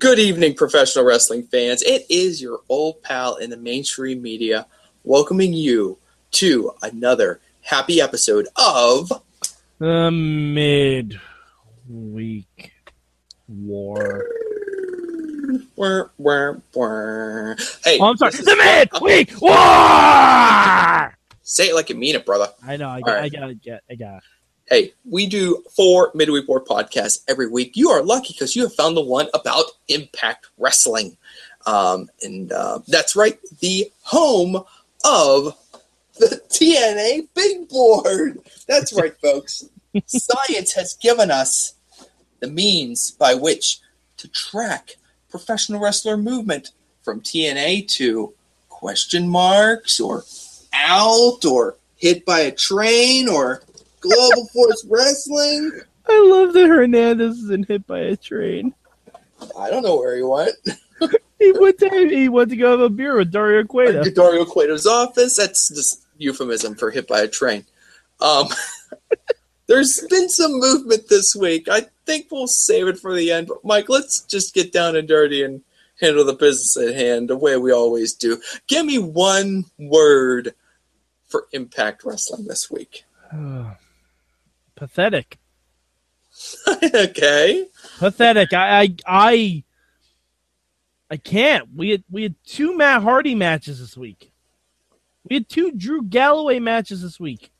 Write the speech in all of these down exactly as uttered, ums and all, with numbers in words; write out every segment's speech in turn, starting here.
Good evening, professional wrestling fans. It is your old pal in the mainstream media welcoming you to another happy episode of... The Midweek War. Wah, wah, wah. Hey, oh, I'm sorry. The Midweek uh, War! Say it like you mean it, brother. I know. I got, right. I got it. I got it. Hey, we do four Midweek War podcasts every week. You are lucky because you have found the one about Impact Wrestling. Um, and uh, that's right, the home of the T N A big board. That's right, folks. Science has given us the means by which to track professional wrestler movement from T N A to question marks or out or hit by a train or Global Force Wrestling. I love that Hernandez isn't hit by a train. I don't know where he went. He went to he went to go have a beer with Dario Cueto. Dario Cueto's office. That's just euphemism for hit by a train. Um, there's been some movement this week. I think we'll save it for the end. But Mike, let's just get down and dirty and handle the business at hand the way we always do. Give me one word for Impact Wrestling this week. Uh, pathetic. Okay. Pathetic. I. I. I I can't. We had we had two Matt Hardy matches this week. We had two Drew Galloway matches this week.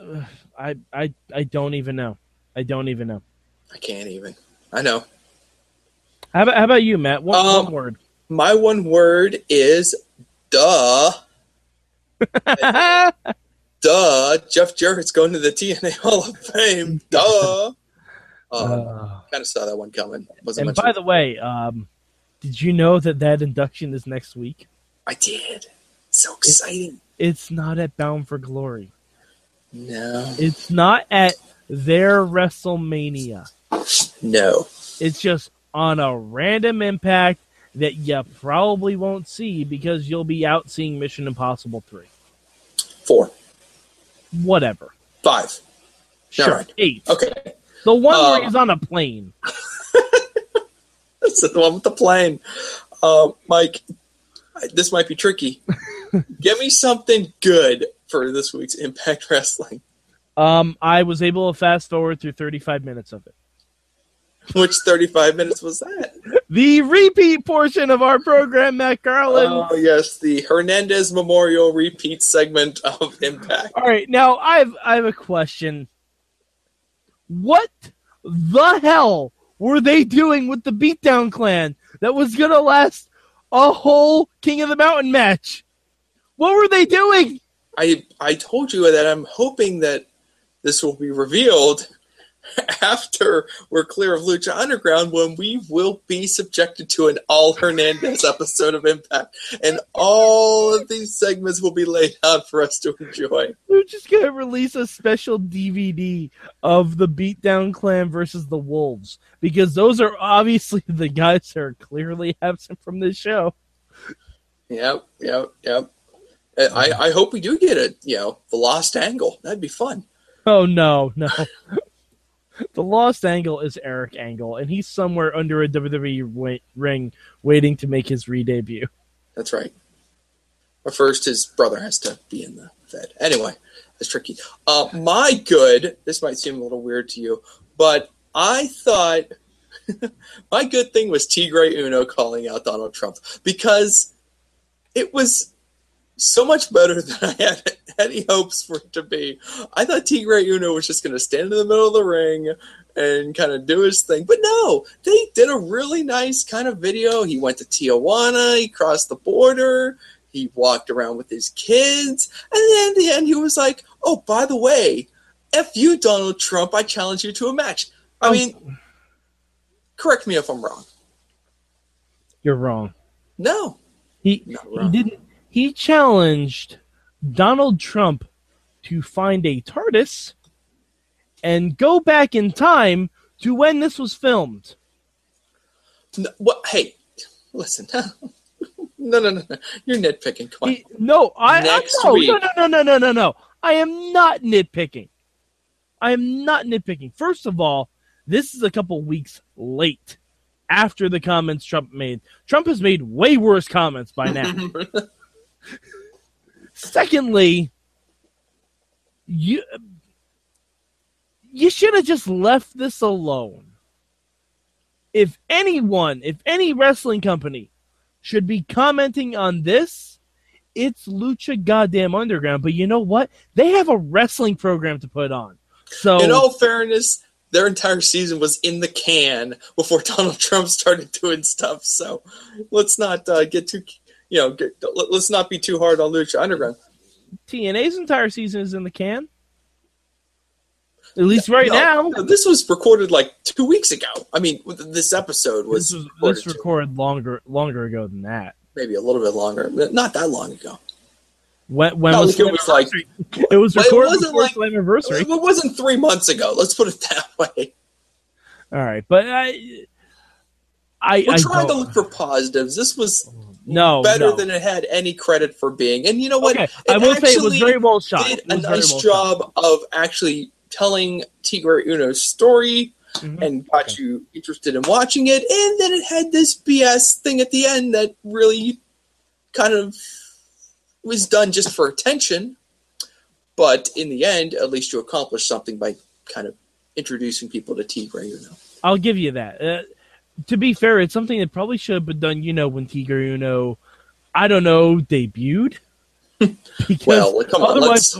Ugh, I I I don't even know. I don't even know. I can't even. I know. How about how about you, Matt? One, um, one word. My one word is duh. Duh. Jeff Jarrett's going to the T N A Hall of Fame. Duh. Um, uh, kind of saw that one coming. Wasn't and by the way, um, did you know that that induction is next week? I did. It's so exciting. It's, it's not at Bound for Glory. No. It's not at their WrestleMania. No. It's just on a random Impact that you probably won't see because you'll be out seeing Mission Impossible three. Four. Whatever. Five. Sure. Right. Eight. Okay. The one uh, where he's on a plane. That's the one with the plane. Uh, Mike, this might be tricky. Give me something good for this week's Impact Wrestling. Um, I was able to fast forward through thirty-five minutes of it. Which thirty-five minutes was that? The repeat portion of our program, Matt Carlins. Oh, yes, the Hernandez Memorial repeat segment of Impact. All right, now I have I have a question. What the hell were they doing with the Beatdown Clan that was going to last a whole King of the Mountain match? What were they doing? I I told you that I'm hoping that this will be revealed after we're clear of Lucha Underground, when we will be subjected to an all Hernandez episode of Impact, and all of these segments will be laid out for us to enjoy. We're just gonna release a special D V D of the Beatdown Clan versus the Wolves, because those are obviously the guys that are clearly absent from this show. Yep, yep, yep. I, I hope we do get a you know the lost angle. That'd be fun. Oh no, no. The lost angle is Eric Angle, and he's somewhere under a W W E wait, ring waiting to make his re-debut. That's right. But first, his brother has to be in the Fed. Anyway, that's tricky. Uh, my good, this might seem a little weird to you, but I thought my good thing was Tigre Uno calling out Donald Trump, because it was so much better than I had any hopes for it to be. I thought Tigre Uno was just going to stand in the middle of the ring and kind of do his thing. But no, they did a really nice kind of video. He went to Tijuana. He crossed the border. He walked around with his kids. And then at the end, he was like, oh, by the way, F you, Donald Trump. I challenge you to a match. I mean, Correct me if I'm wrong. You're wrong. No. He, wrong. he didn't. He challenged Donald Trump to find a TARDIS and go back in time to when this was filmed. No, well, hey, listen. No, no, no, no. You're nitpicking. Come on. He, no, I, Next I no, week. no, no, no, no, no, no. I am not nitpicking. I am not nitpicking. First of all, this is a couple weeks late after the comments Trump made. Trump has made way worse comments by now. Secondly, you you should have just left this alone. If anyone, if any wrestling company should be commenting on this, it's Lucha Goddamn Underground. But you know what? They have a wrestling program to put on. So, in all fairness, their entire season was in the can before Donald Trump started doing stuff. So let's not uh, get too, you know, get, let's not be too hard on Lucha Underground. T N A's entire season is in the can. At least right no, now. No, this was recorded like two weeks ago. I mean, this episode was. This was recorded, this recorded longer, longer ago than that. Maybe a little bit longer, not that long ago. When, when no, was like it was like it was recorded it before like, anniversary. It wasn't three months ago. Let's put it that way. All right, but I, I we're I trying don't. to look for positives. This was no better no. than it had any credit for being. And you know what? Okay. I will say it was very well shot. Did a nice well job shot. of actually telling Tigre Uno's story mm-hmm. and got okay. you interested in watching it. And then it had this B S thing at the end that really kind of. was done just for attention, but in the end, at least you accomplished something by kind of introducing people to Tigre Uno. I'll give you that. Uh, to be fair, it's something that probably should have been done, you know, when Tigre Uno, I don't know, debuted. Well, come on, let's...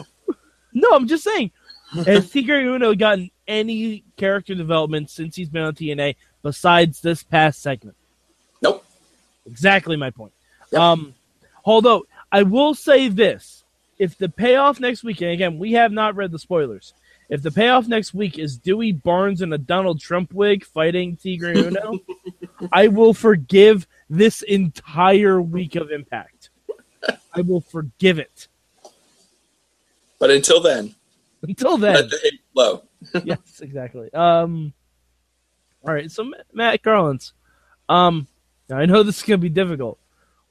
No, I'm just saying, has Tigre Uno gotten any character development since he's been on T N A besides this past segment? Nope. Exactly my point. Yep. Um, although... I will say this. If the payoff next week, and again, we have not read the spoilers. If the payoff next week is Dewey Barnes in a Donald Trump wig fighting Tigre Uno, I will forgive this entire week of Impact. I will forgive it. But until then. Until then. Let the hate flow. Yes, exactly. Um, all right, so Matt Carlins, um, now I know this is going to be difficult.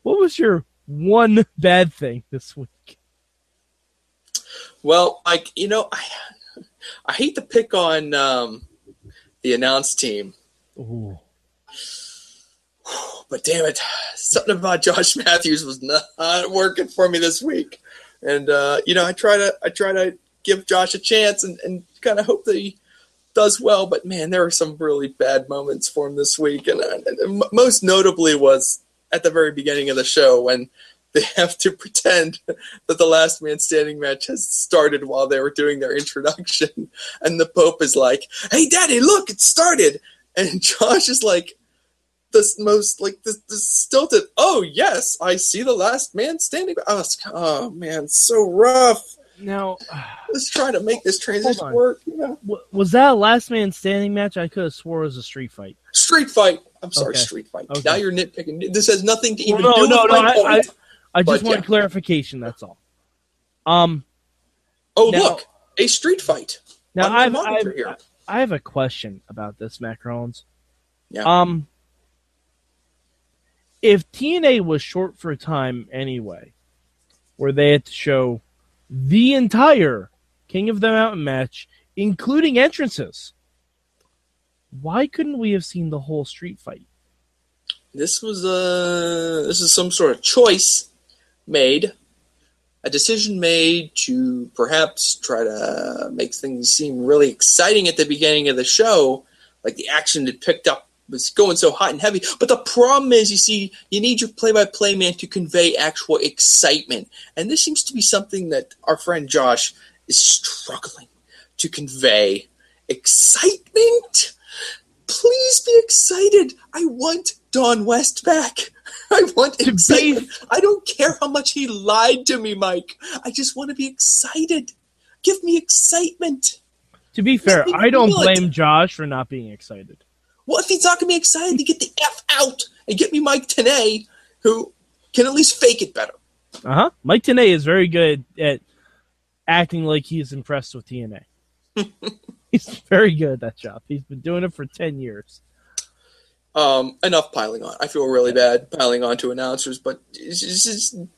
What was your... one bad thing this week? Well, like, you know, I I hate to pick on um, the announce team. Ooh. But damn it, something about Josh Matthews was not working for me this week. And, uh, you know, I try to I try to give Josh a chance and, and kind of hope that he does well. But, man, there were some really bad moments for him this week. And, uh, and most notably was at the very beginning of the show when they have to pretend that the last man standing match has started while they were doing their introduction. And the Pope is like, hey, Daddy, look, it started. And Josh is like, this most, like, this, this stilted, oh, yes, I see the last man standing. I was, oh, man, so rough. Now, let's try to make this transition work. You know? Was that a last man standing match? I could have swore it was a street fight. Street fight. I'm sorry, okay. Street fight. Okay. Now you're nitpicking. This has nothing to even well, no, do no, with no, my I, point. I, I just but, want yeah. clarification, that's all. Um. Oh, now, look, a street fight. Now, I have, I, have, here. I have a question about this, Matt Carlins. Yeah. Um, if T N A was short for time anyway, where they had to show the entire King of the Mountain match, including entrances, why couldn't we have seen the whole street fight? This was a this is some sort of choice made, a decision made to perhaps try to make things seem really exciting at the beginning of the show, like the action that picked up was going so hot and heavy. But the problem is, you see, you need your play-by-play man to convey actual excitement, and this seems to be something that our friend Josh is struggling to convey. Excitement? Please be excited. I want Don West back. I want excitement. I don't care how much he lied to me, Mike. I just want to be excited. Give me excitement. To be fair, I don't blame Josh for not being excited. What if he's not going to be excited to get the F out and get me Mike Tenay, who can at least fake it better? Uh-huh. Mike Tenay is very good at acting like he's impressed with T N A. He's very good at that job. He's been doing it for ten years. Um, enough piling on. I feel really bad piling on to announcers, but it's just, it's, and,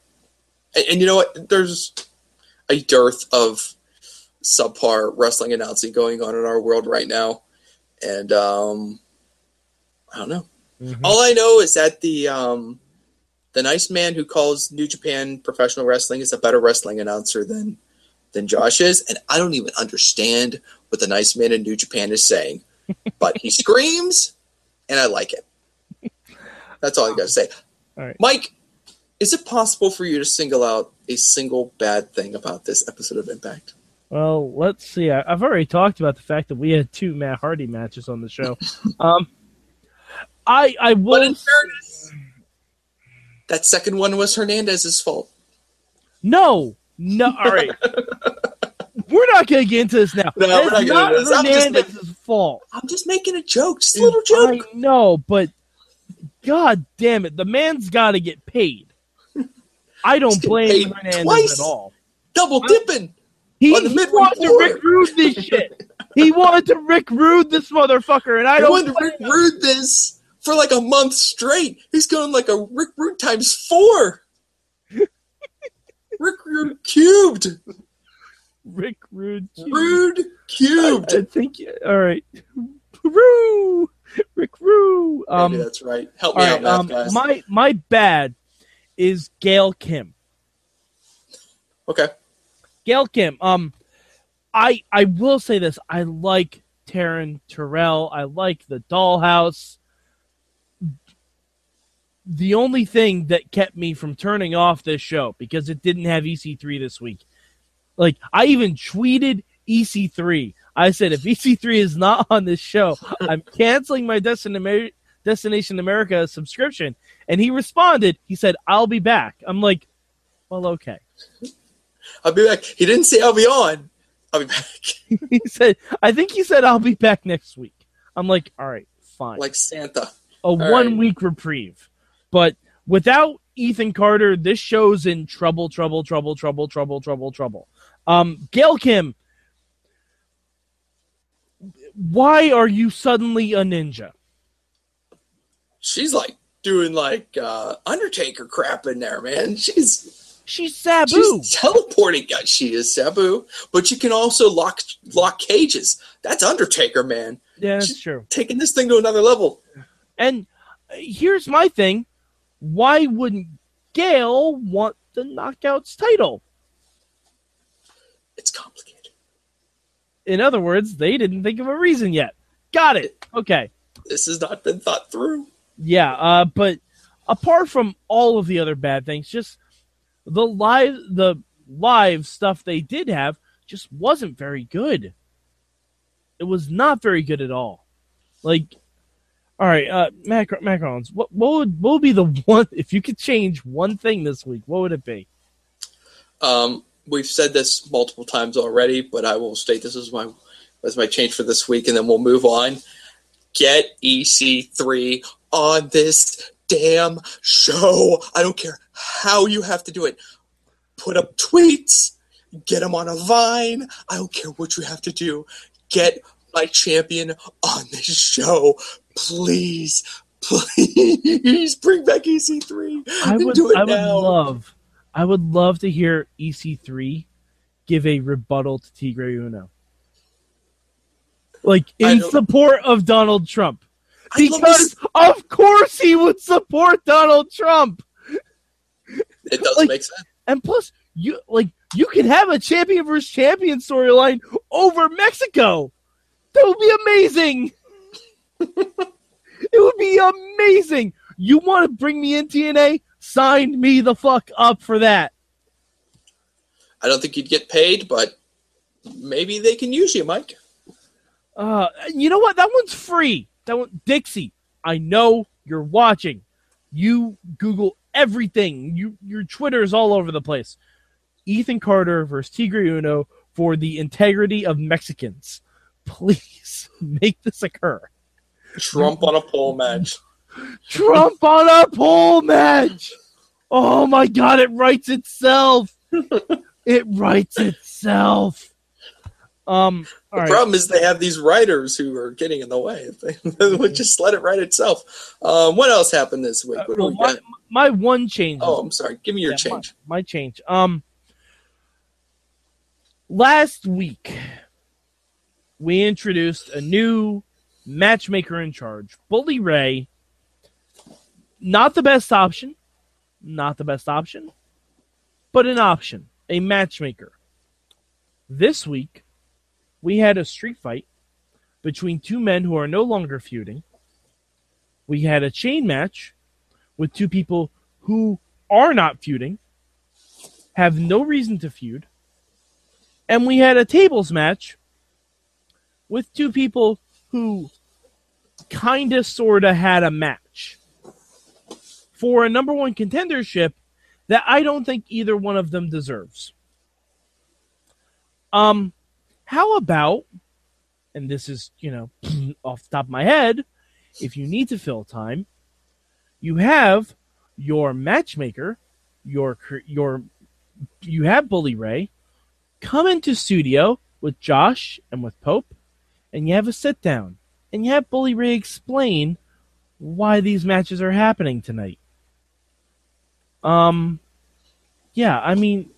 and you know what? There's a dearth of subpar wrestling announcing going on in our world right now. And um, I don't know. Mm-hmm. All I know is that the um, the nice man who calls New Japan professional wrestling is a better wrestling announcer than than Josh is, and I don't even understand what the nice man in New Japan is saying, but he screams, and I like it. That's all I got to say. All right. Mike, is it possible for you to single out a single bad thing about this episode of Impact? Well, let's see. I, I've already talked about the fact that we had two Matt Hardy matches on the show. um, I I will. But in fairness, that second one was Hernandez's fault. No, no. All right, we're not going to get into this now. No, we're not not into this. Hernandez's I'm just, fault. I'm just making a joke, just a little joke. I know, but God damn it, the man's got to get paid. I don't blame Hernandez twice. At all. Double dipping. He, he wanted to Rick Rude this shit. He wanted to Rick Rude this motherfucker, and I he don't. He wanted to Rick Rude this for like a month straight. He's going like a Rick Rude times four. Rick Rude cubed. Rick Rude cubed. Rude cubed. I, I think. All right. Roo. Rick Rude. Um, Maybe that's right. Help me right, out, um, guys. My my bad is Gail Kim. Okay. Gail Kim, um, I I will say this. I like Taryn Terrell. I like the dollhouse. The only thing that kept me from turning off this show, because it didn't have E C three this week. Like, I even tweeted E C three. I said, if E C three is not on this show, I'm canceling my Destin- Destination America subscription. And he responded. He said, I'll be back. I'm like, well, okay. I'll be back. He didn't say I'll be on. I'll be back. He said, I think he said I'll be back next week. I'm like, all right, fine. Like Santa. A one-week reprieve. But without Ethan Carter, this show's in trouble, trouble, trouble, trouble, trouble, trouble, trouble. Um, Gail Kim, why are you suddenly a ninja? She's like doing like uh, Undertaker crap in there, man. She's... She's Sabu. She's teleporting. She is Sabu, but she can also lock lock cages. That's Undertaker, man. Yeah, that's She's true. Taking this thing to another level. And here's my thing: why wouldn't Gail want the Knockouts title? It's complicated. In other words, they didn't think of a reason yet. Got it. Okay. This has not been thought through. Yeah, uh, but apart from all of the other bad things, just. The live the live stuff they did have just wasn't very good. It was not very good at all. Like, all right, uh, Matt, Matt Carlins, what, what, would, what would be the one, if you could change one thing this week, what would it be? Um, we've said this multiple times already, but I will state this as my, as my change for this week, and then we'll move on. Get E C three on this damn show. I don't care how you have to do it. Put up tweets, get them on a Vine. I don't care what you have to do. Get my champion on this show. Please, please bring back E C three. I would, do it I now. Would love, I would love to hear E C three give a rebuttal to Tigre Uno. Like in support of Donald Trump. Because, of course, he would support Donald Trump. It does like, make sense. And plus, you like you can have a champion versus champion storyline over Mexico. That would be amazing. It would be amazing. You want to bring me in, T N A? Sign me the fuck up for that. I don't think you'd get paid, but maybe they can use you, Mike. Uh, you know what? That one's free. That one, Dixie, I know you're watching. You Google everything. You your Twitter is all over the place. Ethan Carter versus Tigre Uno for the integrity of Mexicans. Please make this occur. Trump on a pole match. Trump on a pole match. Oh my God, it writes itself. It writes itself. Um, all the right. problem is they have these writers who are getting in the way. They would just let it write itself. Um, what else happened this week? What uh, well, we my, my one change. Oh, I'm sorry. Give me your yeah, change. My, my change. Um, last week, we introduced a new matchmaker in charge, Bully Ray. Not the best option. Not the best option. But an option. A matchmaker. This week, we had a street fight between two men who are no longer feuding. We had a chain match with two people who are not feuding, have no reason to feud. And we had a tables match with two people who kind of sort of had a match for a number one contendership that I don't think either one of them deserves. Um, how about, and this is, you know, off the top of my head, if you need to fill time, you have your matchmaker, your, your, you have Bully Ray come into studio with Josh and with Pope, and you have a sit down, and you have Bully Ray explain why these matches are happening tonight. Um, yeah, I mean,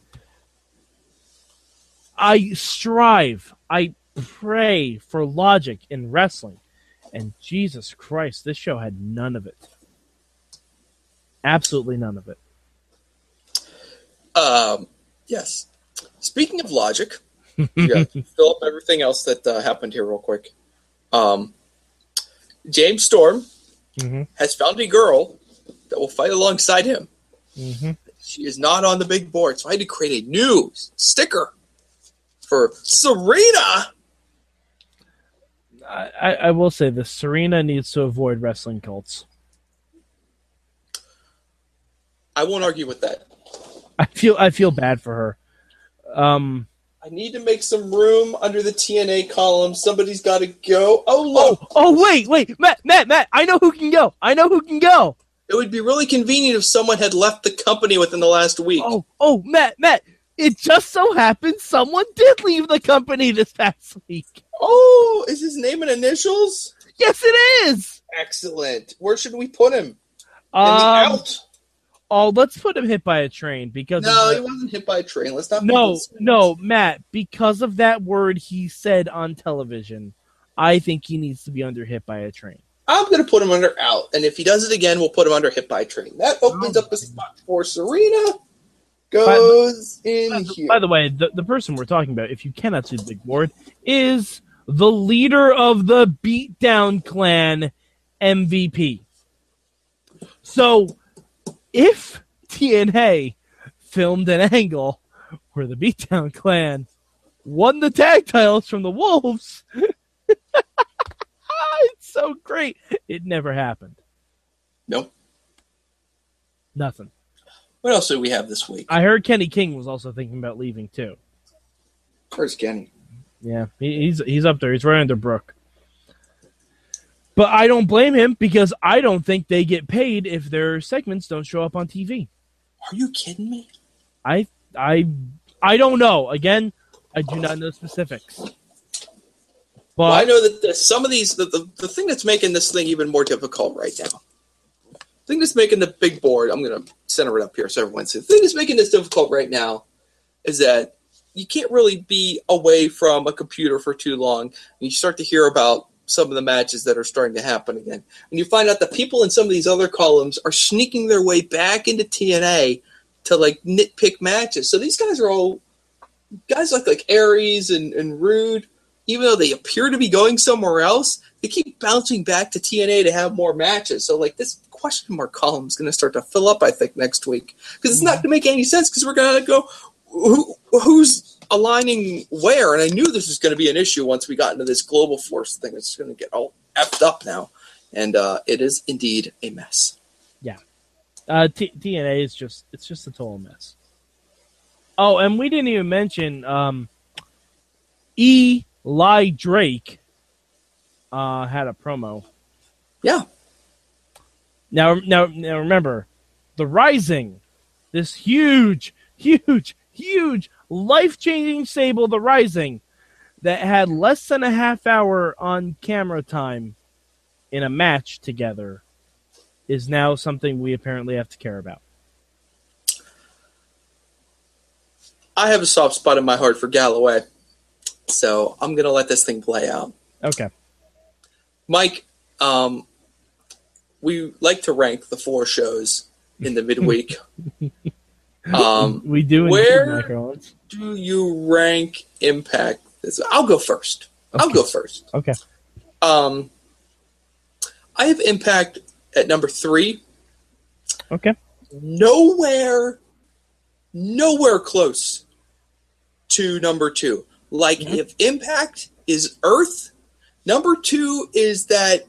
I strive, I pray for logic in wrestling. And Jesus Christ, this show had none of it. Absolutely none of it. Um, yes. Speaking of logic, yeah, fill up everything else that uh, happened here real quick. Um, James Storm mm-hmm. has found a girl that will fight alongside him. Mm-hmm. She is not on the big board, so I had to create a new sticker for Serena. I, I will say this. Serena needs to avoid wrestling cults. I won't argue with that. I feel I feel bad for her. Um, I need to make some room under the T N A column. Somebody's got to go. Oh, look. Oh, oh, wait, wait. Matt, Matt, Matt. I know who can go. I know who can go. It would be really convenient if someone had left the company within the last week. Oh, oh, Matt, Matt. It just so happened someone did leave the company this past week. Oh, is his name and initials? Yes, it is. Excellent. Where should we put him? In um, the out. Oh, let's put him hit by a train because no, he wasn't hit by a train. Let's not. No, no, Matt. Because of that word he said on television, I think he needs to be under hit by a train. I'm going to put him under out, and if he does it again, we'll put him under hit by a train. That opens oh, up a spot for Serena. Goes by, in by the, here. By the way, the, the person we're talking about, if you cannot see the big board, is the leader of the Beatdown Clan, M V P. So, if T N A filmed an angle where the Beatdown Clan won the tag titles from the Wolves, it's so great. It never happened. Nope. Nothing. What else do we have this week? I heard Kenny King was also thinking about leaving, too. Where's Kenny? Yeah, he, he's he's up there. He's right under Brooke. But I don't blame him because I don't think they get paid if their segments don't show up on T V. Are you kidding me? I I I don't know. Again, I do not know specifics. But well, I know that the, some of these, the, the, the thing that's making this thing even more difficult right now, the thing that's making the big board, I'm going to center it up here so everyone sees. The thing that's making this difficult right now is that you can't really be away from a computer for too long, and you start to hear about some of the matches that are starting to happen again. And you find out that people in some of these other columns are sneaking their way back into T N A to, like, nitpick matches. So these guys are all guys like, like Aries and, and Rude, even though they appear to be going somewhere else, they keep bouncing back to T N A to have more matches. So, like, this question mark column is going to start to fill up, I think, next week. Because it's not going to make any sense because we're going to go, who, who's aligning where? And I knew this was going to be an issue once we got into this global force thing. It's going to get all effed up now. And uh, it is indeed a mess. Yeah. Uh, T- TNA is just, it's just a total mess. Oh, and we didn't even mention um, Eli Drake uh, had a promo Yeah. Now, now, now remember, The Rising, this huge, huge, huge, life-changing stable, The Rising, that had less than a half hour on camera time in a match together, is now something we apparently have to care about. I have a soft spot in my heart for Galloway, so I'm going to let this thing play out. Okay. Mike, um, we like to rank the four shows in the midweek. um, we do. Where do you rank Impact? I'll go first. Okay. I'll go first. Okay. Um, I have Impact at number three. Okay. Nowhere, nowhere close to number two. Like, mm-hmm. if Impact is Earth, number two is that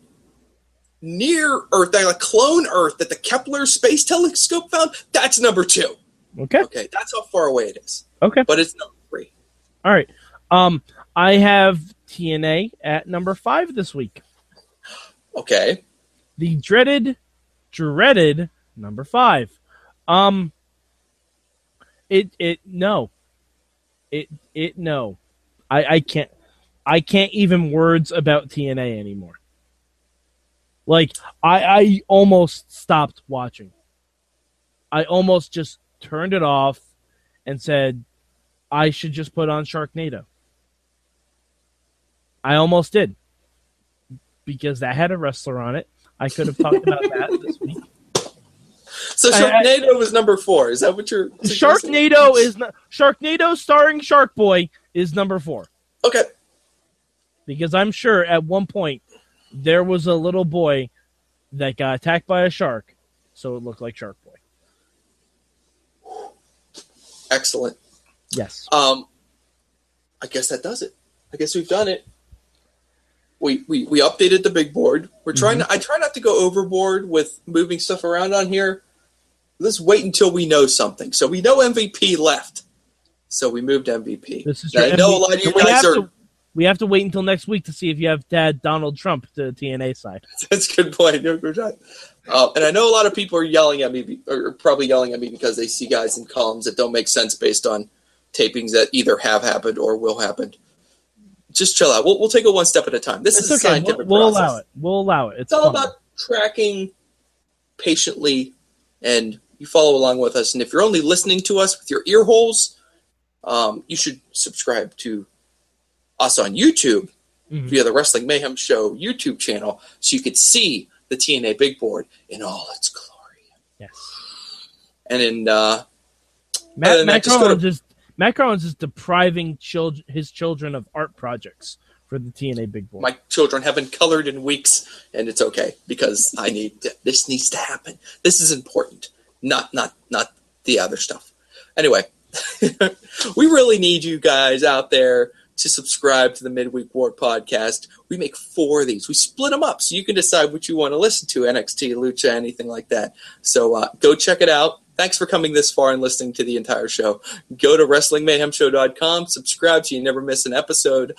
near Earth, that like clone Earth that the Kepler Space Telescope found. That's number two. Okay. Okay. That's how far away it is. Okay. But it's number three. All right. Um, I have T N A at number five this week. Okay. The dreaded, dreaded number five. Um. It it no. It it no. I, I can't I can't even words about T N A anymore. Like I I almost stopped watching. I almost just turned it off and said I should just put on Sharknado. I almost did, because that had a wrestler on it. I could have talked about that this week. So Sharknado I, I, was number four. Is that what you're suggesting? Sharknado is not, Sharknado starring Shark Boy is number four. Okay. Because I'm sure at one point there was a little boy that got attacked by a shark, so it looked like Shark Boy. Excellent. Yes. Um. I guess that does it. I guess we've done it. We we, we updated the big board. We're trying mm-hmm. to. I try not to go overboard with moving stuff around on here. Let's wait until we know something. So we know M V P left. So we moved M V P. This is true. I know M V P, a lot of you guys are. To, we have to wait until next week to see if you have Dad Donald Trump to the T N A side. That's a good point. Uh, and I know a lot of people are yelling at me, or probably yelling at me, because they see guys in columns that don't make sense based on tapings that either have happened or will happen. Just chill out. We'll, we'll take it one step at a time. This it's is okay. a scientific we'll, we'll process. We'll allow it. We'll allow it. It's, it's all fun. About tracking patiently, and you follow along with us. And if you're only listening to us with your ear holes, um, you should subscribe to us on YouTube mm-hmm. via the Wrestling Mayhem Show YouTube channel, so you could see the T N A big board in all its glory. Yes. And then uh, Matt, Matt Carlins just Matt Carlins is depriving children, his children of art projects for the T N A big board. My children haven't colored in weeks, and it's okay, because I need to, this needs to happen. This is important, not not not the other stuff. Anyway, we really need you guys out there to subscribe to the Midweek War podcast. We make four of these. We split them up so you can decide what you want to listen to, N X T, Lucha, anything like that. So uh, go check it out. Thanks for coming this far and listening to the entire show. Go to wrestling mayhem show dot com, subscribe so you never miss an episode.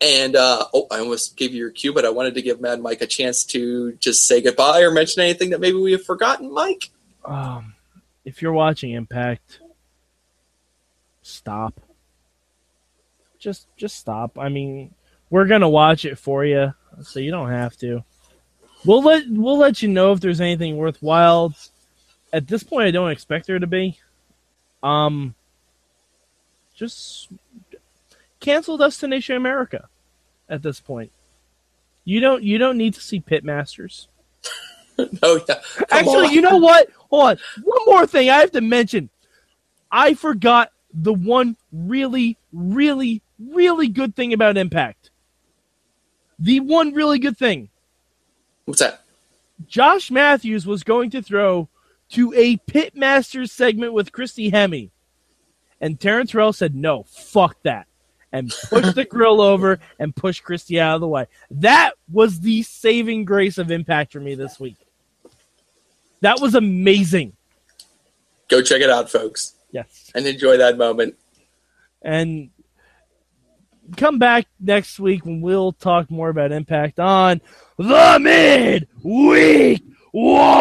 And uh, oh, I almost gave you your cue, but I wanted to give Mad and Mike a chance to just say goodbye or mention anything that maybe we have forgotten, Mike. Um, if you're watching Impact, stop. Just, just stop. I mean, we're gonna watch it for you, so you don't have to. We'll let we'll let you know if there's anything worthwhile. At this point, I don't expect there to be. Um, just cancel Destination America. At this point, you don't you don't need to see Pitmasters. No, yeah. Actually, on. You know what? Hold on. One more thing I have to mention. I forgot the one really, really, really good thing about Impact. The one really good thing. What's that? Josh Matthews was going to throw to a Pitmasters segment with Christy Hemme. And Terrence Rell said, no, fuck that. And pushed the grill over and pushed Christy out of the way. That was the saving grace of Impact for me this week. That was amazing. Go check it out, folks. Yes. And enjoy that moment. And come back next week when we'll talk more about Impact on the Midweek War.